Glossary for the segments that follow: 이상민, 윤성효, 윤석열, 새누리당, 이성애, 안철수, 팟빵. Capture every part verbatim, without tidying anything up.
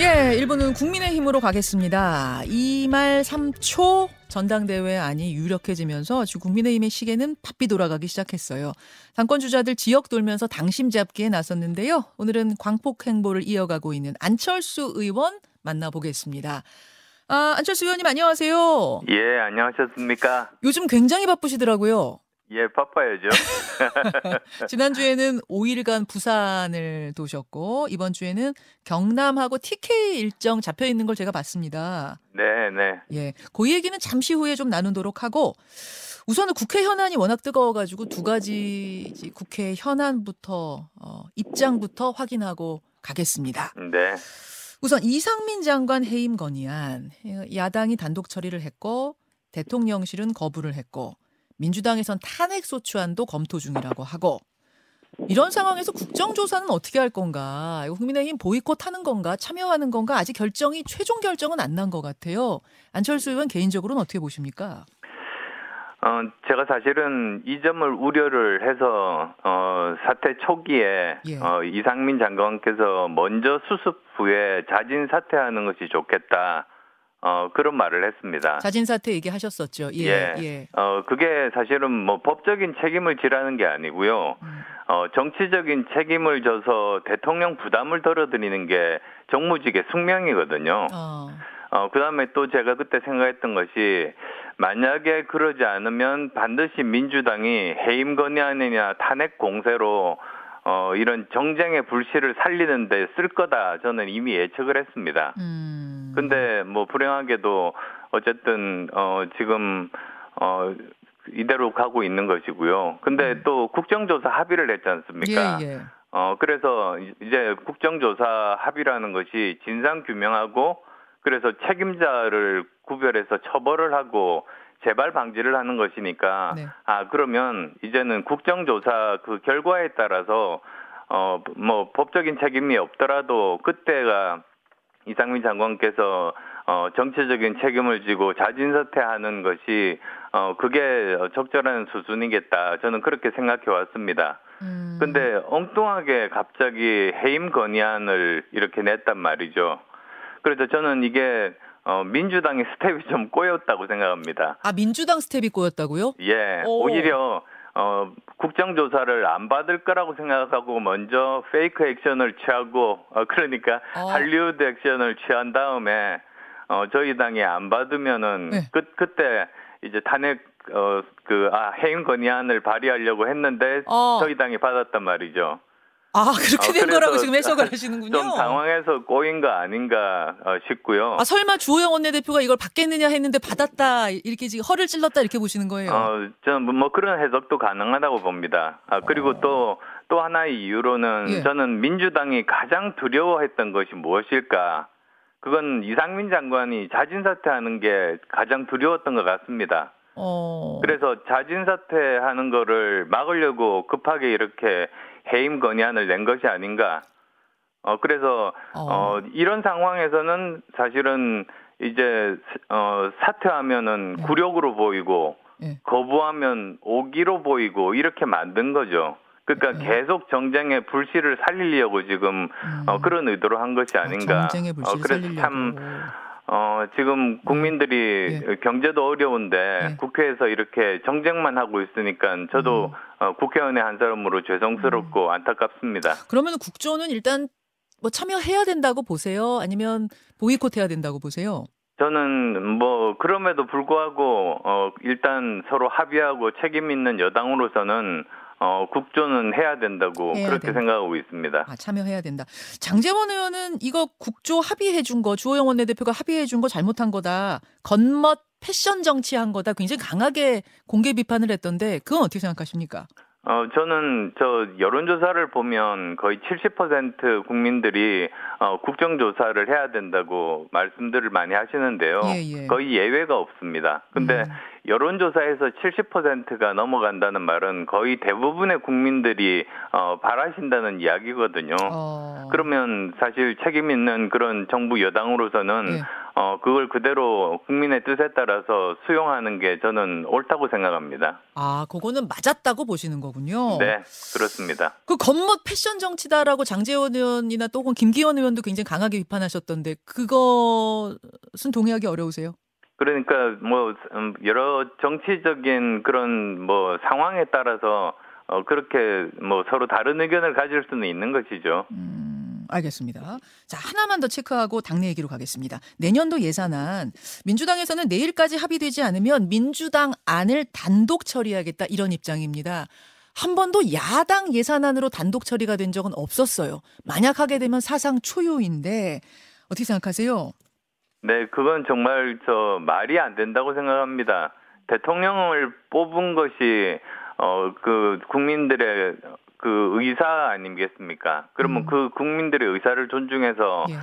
예, 일 부는 국민의힘으로 가겠습니다. 이 말 삼 초 전당대회 안이 유력해지면서 지금 국민의힘의 시계는 바삐 돌아가기 시작했어요. 당권 주자들 지역 돌면서 당심 잡기에 나섰는데요. 오늘은 광폭 행보를 이어가고 있는 안철수 의원 만나보겠습니다. 아, 안철수 의원님 안녕하세요. 예, 안녕하셨습니까? 요즘 굉장히 바쁘시더라고요. 예, 바빠야죠. 지난주에는 오 일간 부산을 도셨고 이번 주에는 경남하고 티케이 일정 잡혀 있는 걸 제가 봤습니다. 네, 네. 예, 그 얘기는 잠시 후에 좀 나누도록 하고 우선은 국회 현안이 워낙 뜨거워가지고 두 가지 국회 현안부터 어, 입장부터 확인하고 가겠습니다. 네. 우선 이상민 장관 해임 건의안 야당이 단독 처리를 했고 대통령실은 거부를 했고 민주당에선 탄핵소추안도 검토 중이라고 하고 이런 상황에서 국정조사는 어떻게 할 건가? 국민의힘 보이콧하는 건가? 참여하는 건가? 아직 결정이 최종 결정은 안 난 것 같아요. 안철수 의원 개인적으로는 어떻게 보십니까? 어, 제가 사실은 이 점을 우려를 해서 어, 사태 초기에 예. 어, 이상민 장관께서 먼저 수습 후에 자진 사퇴하는 것이 좋겠다. 어 그런 말을 했습니다. 자진 사퇴 얘기하셨었죠. 예, 예. 예. 어 그게 사실은 뭐 법적인 책임을 지라는 게 아니고요. 음. 어 정치적인 책임을 져서 대통령 부담을 덜어드리는 게 정무직의 숙명이거든요. 어. 어 그다음에 또 제가 그때 생각했던 것이 만약에 그러지 않으면 반드시 민주당이 해임 건의안이냐 탄핵 공세로 어 이런 정쟁의 불씨를 살리는 데 쓸 거다 저는 이미 예측을 했습니다. 음. 근데 뭐 불행하게도 어쨌든 어 지금 어 이대로 가고 있는 것이고요. 근데 음. 또 국정조사 합의를 했지 않습니까? 예, 예. 어 그래서 이제 국정조사 합의라는 것이 진상 규명하고 그래서 책임자를 구별해서 처벌을 하고 재발 방지를 하는 것이니까 네. 아 그러면 이제는 국정조사 그 결과에 따라서 어 뭐 법적인 책임이 없더라도 그때가 이상민 장관께서 어, 정치적인 책임을 지고 자진사퇴하는 것이 어, 그게 적절한 수순이겠다. 저는 그렇게 생각해 왔습니다. 그런데 음. 엉뚱하게 갑자기 해임 건의안을 이렇게 냈단 말이죠. 그래서 저는 이게 어, 민주당의 스텝이 좀 꼬였다고 생각합니다. 아, 민주당 스텝이 꼬였다고요? 예, 오. 오히려 어, 국정조사를 안 받을 거라고 생각하고 먼저 페이크 액션을 취하고 어, 그러니까 어. 할리우드 액션을 취한 다음에 어, 저희 당이 안 받으면은 네. 그, 그때 이제 탄핵 어, 그, 아, 해임 건의안을 발의하려고 했는데 어. 저희 당이 받았단 말이죠. 아, 그렇게 된 어, 거라고 지금 해석을 하시는군요. 좀 당황해서 꼬인 거 아닌가 싶고요. 아, 설마 주호영 원내대표가 이걸 받겠느냐 했는데 받았다, 이렇게 지금 허를 찔렀다 이렇게 보시는 거예요? 어, 저는 뭐 그런 해석도 가능하다고 봅니다. 아, 그리고 또, 또 하나의 이유로는 예. 저는 민주당이 가장 두려워했던 것이 무엇일까? 그건 이상민 장관이 자진사퇴하는 게 가장 두려웠던 것 같습니다. 어... 그래서 자진사퇴하는 거를 막으려고 급하게 이렇게 해임 건의안을 낸 것이 아닌가. 어, 그래서, 어, 어 이런 상황에서는 사실은 이제, 어, 사퇴하면은 네. 굴욕으로 보이고, 네. 거부하면 오기로 보이고, 이렇게 만든 거죠. 그러니까 네. 계속 정쟁의 불씨를 살리려고 지금, 음. 어, 그런 의도로 한 것이 아닌가. 어, 정쟁의 불씨를 어, 그래서 살리려고. 참, 어, 지금 국민들이 네. 경제도 어려운데 네. 국회에서 이렇게 정쟁만 하고 있으니까 저도 음. 어, 국회의원의 한 사람으로 죄송스럽고 음. 안타깝습니다. 그러면 국조는 일단 뭐 참여해야 된다고 보세요? 아니면 보이콧해야 된다고 보세요? 저는 뭐 그럼에도 불구하고 어, 일단 서로 합의하고 책임 있는 여당으로서는 어, 국조는 해야 된다고 그렇게 된다. 생각하고 있습니다. 아, 참여해야 된다. 장제원 의원은 이거 국조 합의해 준 거, 주호영 원내대표가 합의해 준 거 잘못한 거다. 겉멋 패션 정치한 거다. 굉장히 강하게 공개 비판을 했던데 그건 어떻게 생각하십니까? 어, 저는 저 여론조사를 보면 거의 칠십 퍼센트 국민들이 어, 국정조사를 해야 된다고 말씀들을 많이 하시는데요. 예, 예. 거의 예외가 없습니다. 근데 음. 여론조사에서 칠십 퍼센트가 넘어간다는 말은 거의 대부분의 국민들이 어, 바라신다는 이야기거든요. 어... 그러면 사실 책임 있는 그런 정부 여당으로서는 예. 어, 그걸 그대로 국민의 뜻에 따라서 수용하는 게 저는 옳다고 생각합니다. 아, 그거는 맞았다고 보시는 거군요. 네, 그렇습니다. 그 겉멋 패션 정치다라고 장제원 의원이나 또 혹은 김기현 의원도 굉장히 강하게 비판하셨던데 그것은 동의하기 어려우세요? 그러니까 뭐 여러 정치적인 그런 뭐 상황에 따라서 어, 그렇게 뭐 서로 다른 의견을 가질 수는 있는 것이죠. 음. 알겠습니다. 자, 하나만 더 체크하고 당내 얘기로 가겠습니다. 내년도 예산안, 민주당에서는 내일까지 합의되지 않으면 민주당 안을 단독 처리하겠다 이런 입장입니다. 한 번도 야당 예산안으로 단독 처리가 된 적은 없었어요. 만약 하게 되면 사상 초유인데 어떻게 생각하세요? 네, 그건 정말 저 말이 안 된다고 생각합니다. 대통령을 뽑은 것이 어, 그 국민들의 그 의사 아니겠습니까? 그러면 음. 그 국민들의 의사를 존중해서 예.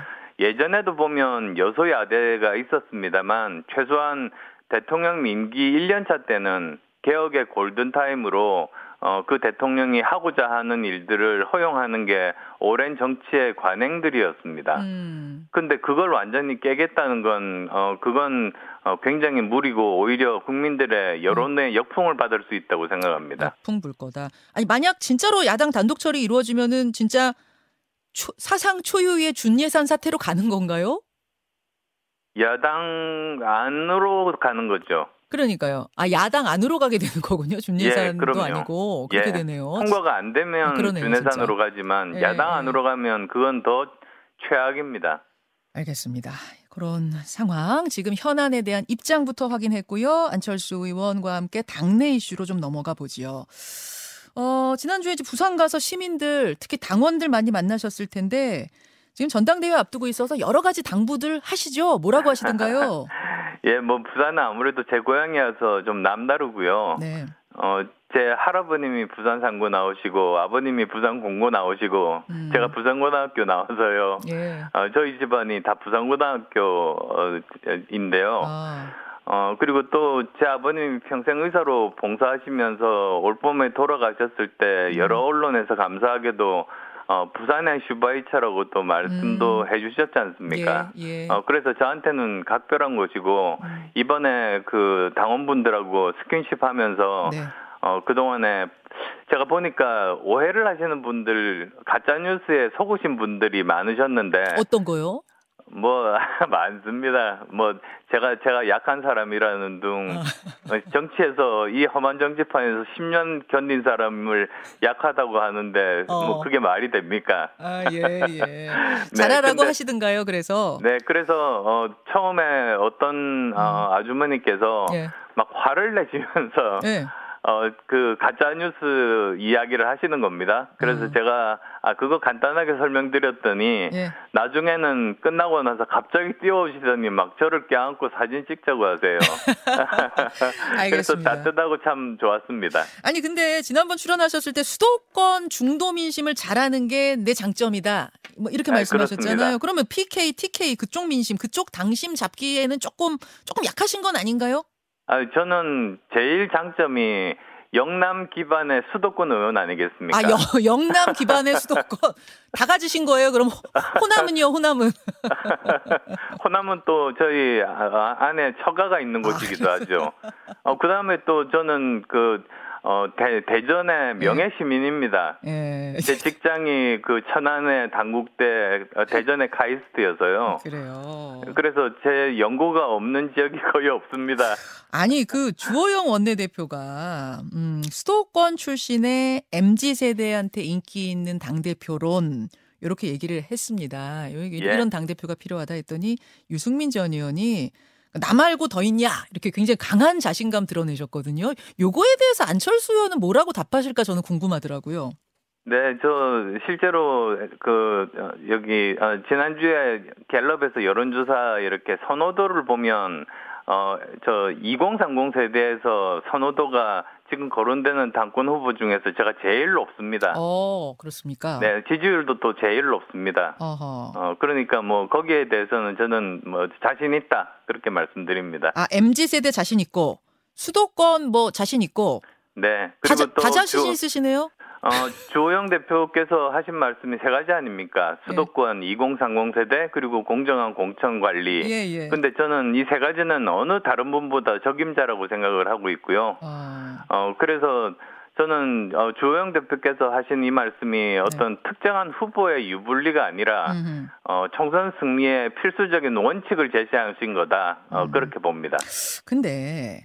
예전에도 보면 여소야대가 있었습니다만 최소한 대통령 임기 일 년 차 때는 개혁의 골든타임으로 어, 그 대통령이 하고자 하는 일들을 허용하는 게 오랜 정치의 관행들이었습니다. 음. 근데 그걸 완전히 깨겠다는 건 어, 그건 어, 굉장히 무리고 오히려 국민들의 여론의 역풍을 받을 수 있다고 생각합니다. 역풍 불 거다. 아니 만약 진짜로 야당 단독 처리 이루어지면은 진짜 초, 사상 초유의 준예산 사태로 가는 건가요? 야당 안으로 가는 거죠. 그러니까요. 아, 야당 안으로 가게 되는 거군요. 준예산도 예, 아니고 그렇게 예. 되네요. 통과가 안 되면 그러네요, 준예산으로 진짜. 가지만 예. 야당 안으로 가면 그건 더 최악입니다. 알겠습니다. 그런 상황 지금 현안에 대한 입장부터 확인했고요. 안철수 의원과 함께 당내 이슈로 좀 넘어가 보지요. 어, 지난주에 이제 부산 가서 시민들 특히 당원들 많이 만나셨을 텐데 지금 전당대회 앞두고 있어서 여러 가지 당부들 하시죠. 뭐라고 하시던가요? 예, 뭐 부산은 아무래도 제 고향이어서 좀 남다르고요. 네. 어, 제 할아버님이 부산 상고 나오시고 아버님이 부산 공고 나오시고 음. 제가 부산고등학교 나와서요. 예. 어, 저희 집안이 다 부산고등학교인데요. 아. 어, 그리고 또 제 아버님이 평생 의사로 봉사하시면서 올 봄에 돌아가셨을 때 여러 언론에서 감사하게도 어, 부산의 슈바이처라고 또 말씀도 음. 해주셨지 않습니까? 예, 예. 어, 그래서 저한테는 각별한 곳이고 음. 이번에 그 당원분들하고 스킨십하면서 네. 어, 그동안에 제가 보니까 오해를 하시는 분들 가짜뉴스에 속으신 분들이 많으셨는데 어떤 거요? 뭐 많습니다. 뭐 제가 제가 약한 사람이라는 둥 정치에서 이 험한 정치판에서 십 년 견딘 사람을 약하다고 하는데 어. 뭐 그게 말이 됩니까? 아, 예, 예. 네, 잘하라고 근데, 하시던가요? 그래서 네, 그래서 어, 처음에 어떤 어, 아주머니께서 예. 막 화를 내시면서. 예. 어, 그, 가짜뉴스 이야기를 하시는 겁니다. 그래서 음. 제가, 아, 그거 간단하게 설명드렸더니, 예. 나중에는 끝나고 나서 갑자기 뛰어오시더니 막 저를 껴안고 사진 찍자고 하세요. 그래서 따뜻하고 참 좋았습니다. 아니, 근데 지난번 출연하셨을 때 수도권 중도민심을 잘하는 게 내 장점이다. 뭐 이렇게 말씀하셨잖아요. 아, 그러면 피케이, 티케이 그쪽 민심, 그쪽 당심 잡기에는 조금, 조금 약하신 건 아닌가요? 아, 저는 제일 장점이 영남 기반의 수도권 의원 아니겠습니까? 아, 여, 영남 기반의 수도권 다 가지신 거예요? 그럼 호남은요, 호남은? 호남은 또 저희 안에 처가가 있는 곳이기도 아, 하죠. 어, 그 다음에 또 저는 그 어, 대, 대전의 명예 시민입니다. 예. 제 직장이 그 천안의 단국대, 대전의 카이스트여서요. 그래요. 그래서 제 연고가 없는 지역이 거의 없습니다. 아니, 그 주호영 원내대표가, 음, 수도권 출신의 엠지 세대한테 인기 있는 당대표론, 요렇게 얘기를 했습니다. 이런 예. 당대표가 필요하다 했더니 유승민 전 의원이 나 말고 더 있냐 이렇게 굉장히 강한 자신감 드러내셨거든요. 요거에 대해서 안철수 의원은 뭐라고 답하실까 저는 궁금하더라고요. 네, 저 실제로 그 여기 지난주에 갤럽에서 여론조사 이렇게 선호도를 보면 어, 저 이공삼공 세대에서 선호도가 지금 거론되는 당권 후보 중에서 제가 제일 높습니다. 어, 그렇습니까? 네, 지지율도 또 제일 높습니다. 어허. 어, 그러니까 뭐 거기에 대해서는 저는 뭐 자신 있다 그렇게 말씀드립니다. 아, 엠지 세대 자신 있고 수도권 뭐 자신 있고. 네. 그리고 다, 또 다 자신 있으시네요. 어, 주호영 대표께서 하신 말씀이 세 가지 아닙니까? 수도권, 예. 이공삼공 세대, 그리고 공정한 공천관리. 예, 예. 근데 저는 이 세 가지는 어느 다른 분보다 적임자라고 생각을 하고 있고요. 아. 어, 그래서 저는 어, 주호영 대표께서 하신 이 말씀이 어떤 네. 특정한 후보의 유불리가 아니라 음흠. 어, 총선 승리의 필수적인 원칙을 제시하신 거다. 어, 음. 그렇게 봅니다. 근데,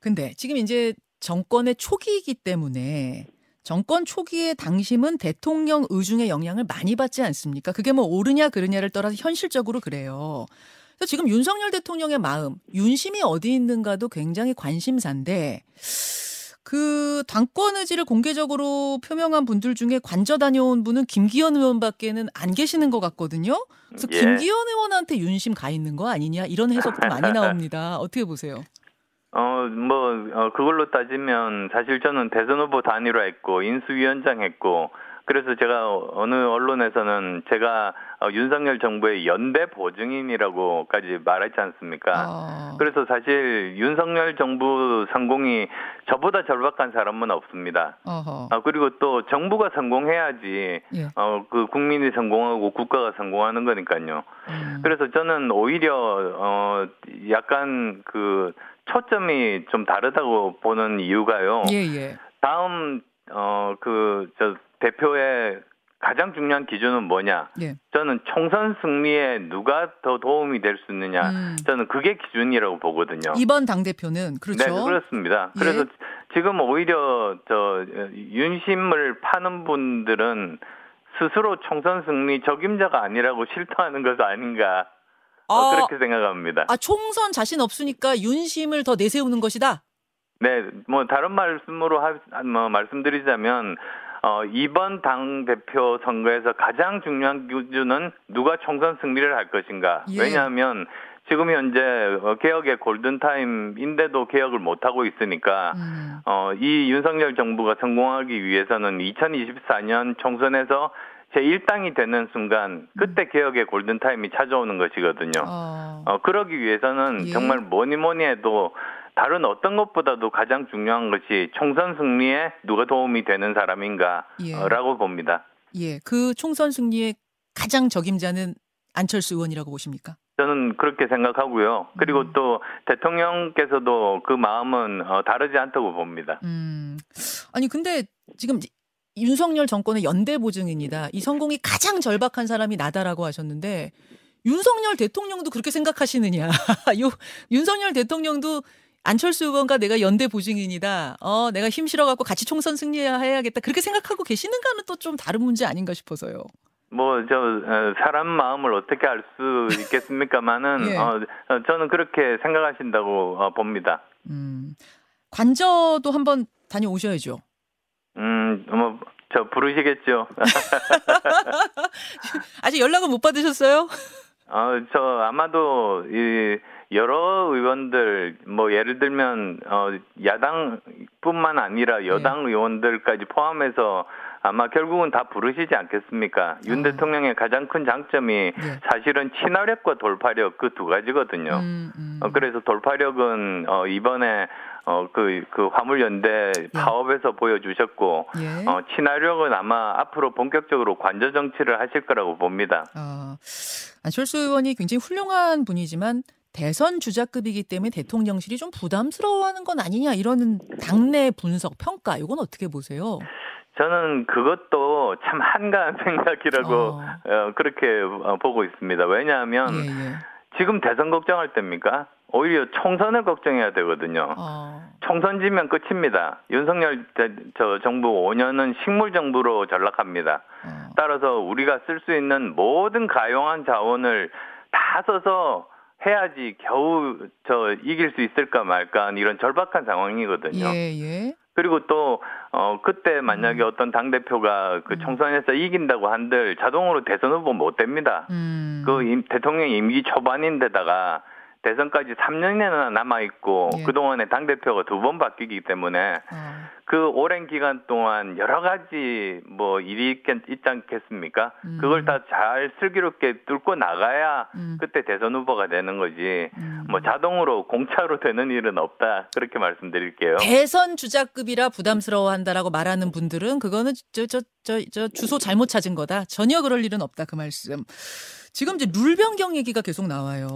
근데 지금 이제 정권의 초기이기 때문에 정권 초기의 당심은 대통령 의중의 영향을 많이 받지 않습니까? 그게 뭐 옳으냐 그르냐를 떠나서 현실적으로 그래요. 그래서 지금 윤석열 대통령의 마음, 윤심이 어디 있는가도 굉장히 관심사인데 그 당권 의지를 공개적으로 표명한 분들 중에 관저 다녀온 분은 김기현 의원밖에는 안 계시는 것 같거든요. 그래서 예. 김기현 의원한테 윤심 가 있는 거 아니냐 이런 해석도 많이 나옵니다. 어떻게 보세요? 어, 뭐 어, 그걸로 따지면 사실 저는 대선 후보 단일화했고 인수위원장 했고 그래서 제가 어느 언론에서는 제가 어, 윤석열 정부의 연대 보증인이라고까지 말했지 않습니까? 아. 그래서 사실 윤석열 정부 성공이 저보다 절박한 사람은 없습니다. 어허. 아, 그리고 또 정부가 성공해야지 예. 어, 그 국민이 성공하고 국가가 성공하는 거니까요. 음. 그래서 저는 오히려 어, 약간 그 초점이 좀 다르다고 보는 이유가요. 예, 예. 다음 어, 그 저 대표의 가장 중요한 기준은 뭐냐? 예. 저는 총선 승리에 누가 더 도움이 될 수 있느냐? 음. 저는 그게 기준이라고 보거든요. 이번 당대표는 그렇죠. 네, 그렇습니다. 예. 그래서 지금 오히려 저 윤심을 파는 분들은 스스로 총선 승리 적임자가 아니라고 실토하는 것 아닌가? 아, 어, 그렇게 생각합니다. 아, 총선 자신 없으니까 윤심을 더 내세우는 것이다? 네, 뭐 다른 말씀으로 하, 뭐 말씀드리자면 어, 이번 당대표 선거에서 가장 중요한 기준은 누가 총선 승리를 할 것인가. 예. 왜냐하면 지금 현재 개혁의 골든타임인데도 개혁을 못하고 있으니까 음. 어, 이 윤석열 정부가 성공하기 위해서는 이천이십사 년 총선에서 제일 당이 되는 순간 그때 개혁의 골든타임이 찾아오는 것이거든요. 어, 어 그러기 위해서는 예. 정말 뭐니 뭐니 해도 다른 어떤 것보다도 가장 중요한 것이 총선 승리에 누가 도움이 되는 사람인가라고 예. 봅니다. 예, 그 총선 승리의 가장 적임자는 안철수 의원이라고 보십니까? 저는 그렇게 생각하고요. 그리고 음. 또 대통령께서도 그 마음은 다르지 않다고 봅니다. 음, 아니 근데 지금 윤석열 정권의 연대 보증인이다. 이 성공이 가장 절박한 사람이 나다라고 하셨는데 윤석열 대통령도 그렇게 생각하시느냐. 요, 윤석열 대통령도 안철수 의원과 내가 연대 보증인이다. 어, 내가 힘실어갖고 같이 총선 승리해야겠다. 그렇게 생각하고 계시는가는 또 좀 다른 문제 아닌가 싶어서요. 뭐 저 사람 마음을 어떻게 알 수 있겠습니까만은 예. 어, 저는 그렇게 생각하신다고 어, 봅니다. 음, 관저도 한번 다녀오셔야죠. 음, 뭐, 저 부르시겠죠. 아직 연락은 못 받으셨어요? 어, 저 아마도 이 여러 의원들, 뭐 예를 들면 어, 야당뿐만 아니라 여당 네. 의원들까지 포함해서 아마 결국은 다 부르시지 않겠습니까? 윤 어. 대통령의 가장 큰 장점이 네. 사실은 친화력과 돌파력 그 두 가지거든요. 음, 음. 어, 그래서 돌파력은 어, 이번에 어, 그, 그 화물연대 파업에서 예. 보여주셨고 예. 어, 친화력은 아마 앞으로 본격적으로 관저 정치를 하실 거라고 봅니다. 어, 안철수 의원이 굉장히 훌륭한 분이지만 대선 주자급이기 때문에 대통령실이 좀 부담스러워하는 건 아니냐 이런 당내 분석, 평가 이건 어떻게 보세요? 저는 그것도 참 한가한 생각이라고 어. 어, 그렇게 보고 있습니다. 왜냐하면 예, 예. 지금 대선 걱정할 때입니까? 오히려 총선을 걱정해야 되거든요. 어. 총선 지면 끝입니다. 윤석열 저 정부 오 년은 식물 정부로 전락합니다. 어. 따라서 우리가 쓸 수 있는 모든 가용한 자원을 다 써서 해야지 겨우 저 이길 수 있을까 말까 이런 절박한 상황이거든요. 예, 예. 그리고 또 어, 그때 만약에 음. 어떤 당대표가 그 총선에서 음. 이긴다고 한들 자동으로 대선 후보 못 됩니다. 음. 그 임, 대통령 임기 초반인데다가 대선까지 삼 년이나 남아있고 예. 그동안에 당대표가 두 번 바뀌기 때문에 아. 그 오랜 기간 동안 여러 가지 뭐 일이 있겠, 있지 않겠습니까? 음. 그걸 다 잘 슬기롭게 뚫고 나가야 음. 그때 대선 후보가 되는 거지 음. 뭐 자동으로 공차로 되는 일은 없다 그렇게 말씀드릴게요. 대선 주자급이라 부담스러워한다라고 말하는 분들은 그거는 저, 저, 저, 저 주소 잘못 찾은 거다. 전혀 그럴 일은 없다 그 말씀. 지금 이제 룰 변경 얘기가 계속 나와요.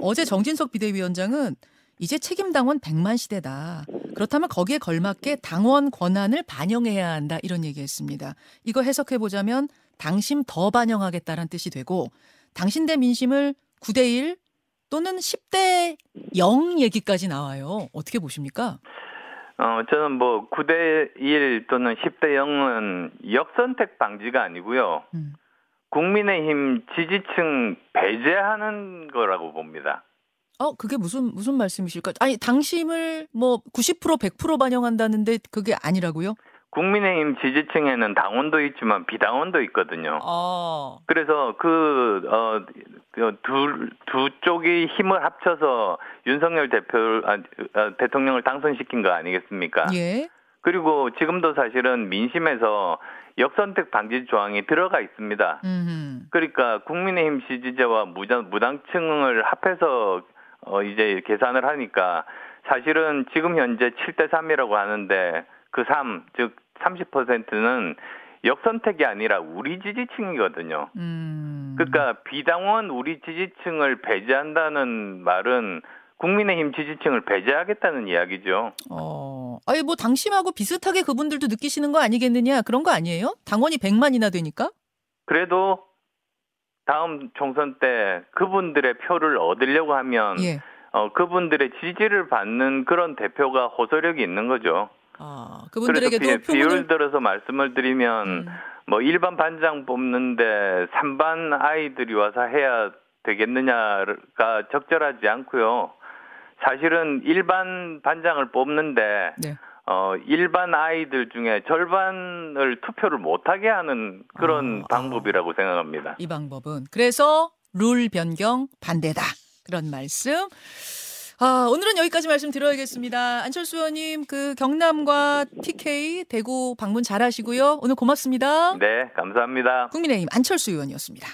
어제 정진석 비대위원장은 이제 책임당원 백만 시대다. 그렇다면 거기에 걸맞게 당원 권한을 반영해야 한다. 이런 얘기했습니다. 이거 해석해보자면 당심 더 반영하겠다는 뜻이 되고 당신 대 민심을 구 대 일 또는 십 대 영 얘기까지 나와요. 어떻게 보십니까? 어, 저는 뭐 구 대 일 또는 십 대 영은 역선택 방지가 아니고요. 음. 국민의힘 지지층 배제하는 거라고 봅니다. 어, 그게 무슨 무슨 말씀이실까? 아니, 당심을 뭐 구십 퍼센트 백 퍼센트 반영한다는데 그게 아니라고요? 국민의힘 지지층에는 당원도 있지만 비당원도 있거든요. 어. 그래서 그 어 두 두 쪽이 힘을 합쳐서 윤석열 대표 아, 대통령을 당선시킨 거 아니겠습니까? 예. 그리고 지금도 사실은 민심에서 역선택 방지 조항이 들어가 있습니다. 음흠. 그러니까 국민의힘 지지자와 무당, 무당층을 합해서 어 이제 계산을 하니까 사실은 지금 현재 칠 대 삼이라고 하는데 그 삼, 즉 삼십 퍼센트는 역선택이 아니라 우리 지지층이거든요. 음. 그러니까 비당원 우리 지지층을 배제한다는 말은 국민의힘 지지층을 배제하겠다는 이야기죠. 어, 아니 뭐 당심하고 비슷하게 그분들도 느끼시는 거 아니겠느냐 그런 거 아니에요? 당원이 백만이나 되니까? 그래도 다음 총선 때 그분들의 표를 얻으려고 하면 예. 어, 그분들의 지지를 받는 그런 대표가 호소력이 있는 거죠. 아, 그분들에게도 비, 표본을... 비율 들어서 말씀을 드리면 음. 뭐 일반 반장 뽑는데 삼반 아이들이 와서 해야 되겠느냐가 적절하지 않고요. 사실은 일반 반장을 뽑는데 네. 어, 일반 아이들 중에 절반을 투표를 못하게 하는 그런 어, 방법이라고 어. 생각합니다. 이 방법은. 그래서 룰 변경 반대다. 그런 말씀. 아, 오늘은 여기까지 말씀드려야겠습니다. 안철수 의원님, 그 경남과 티케이, 대구 방문 잘하시고요. 오늘 고맙습니다. 네, 감사합니다. 국민의힘 안철수 의원이었습니다.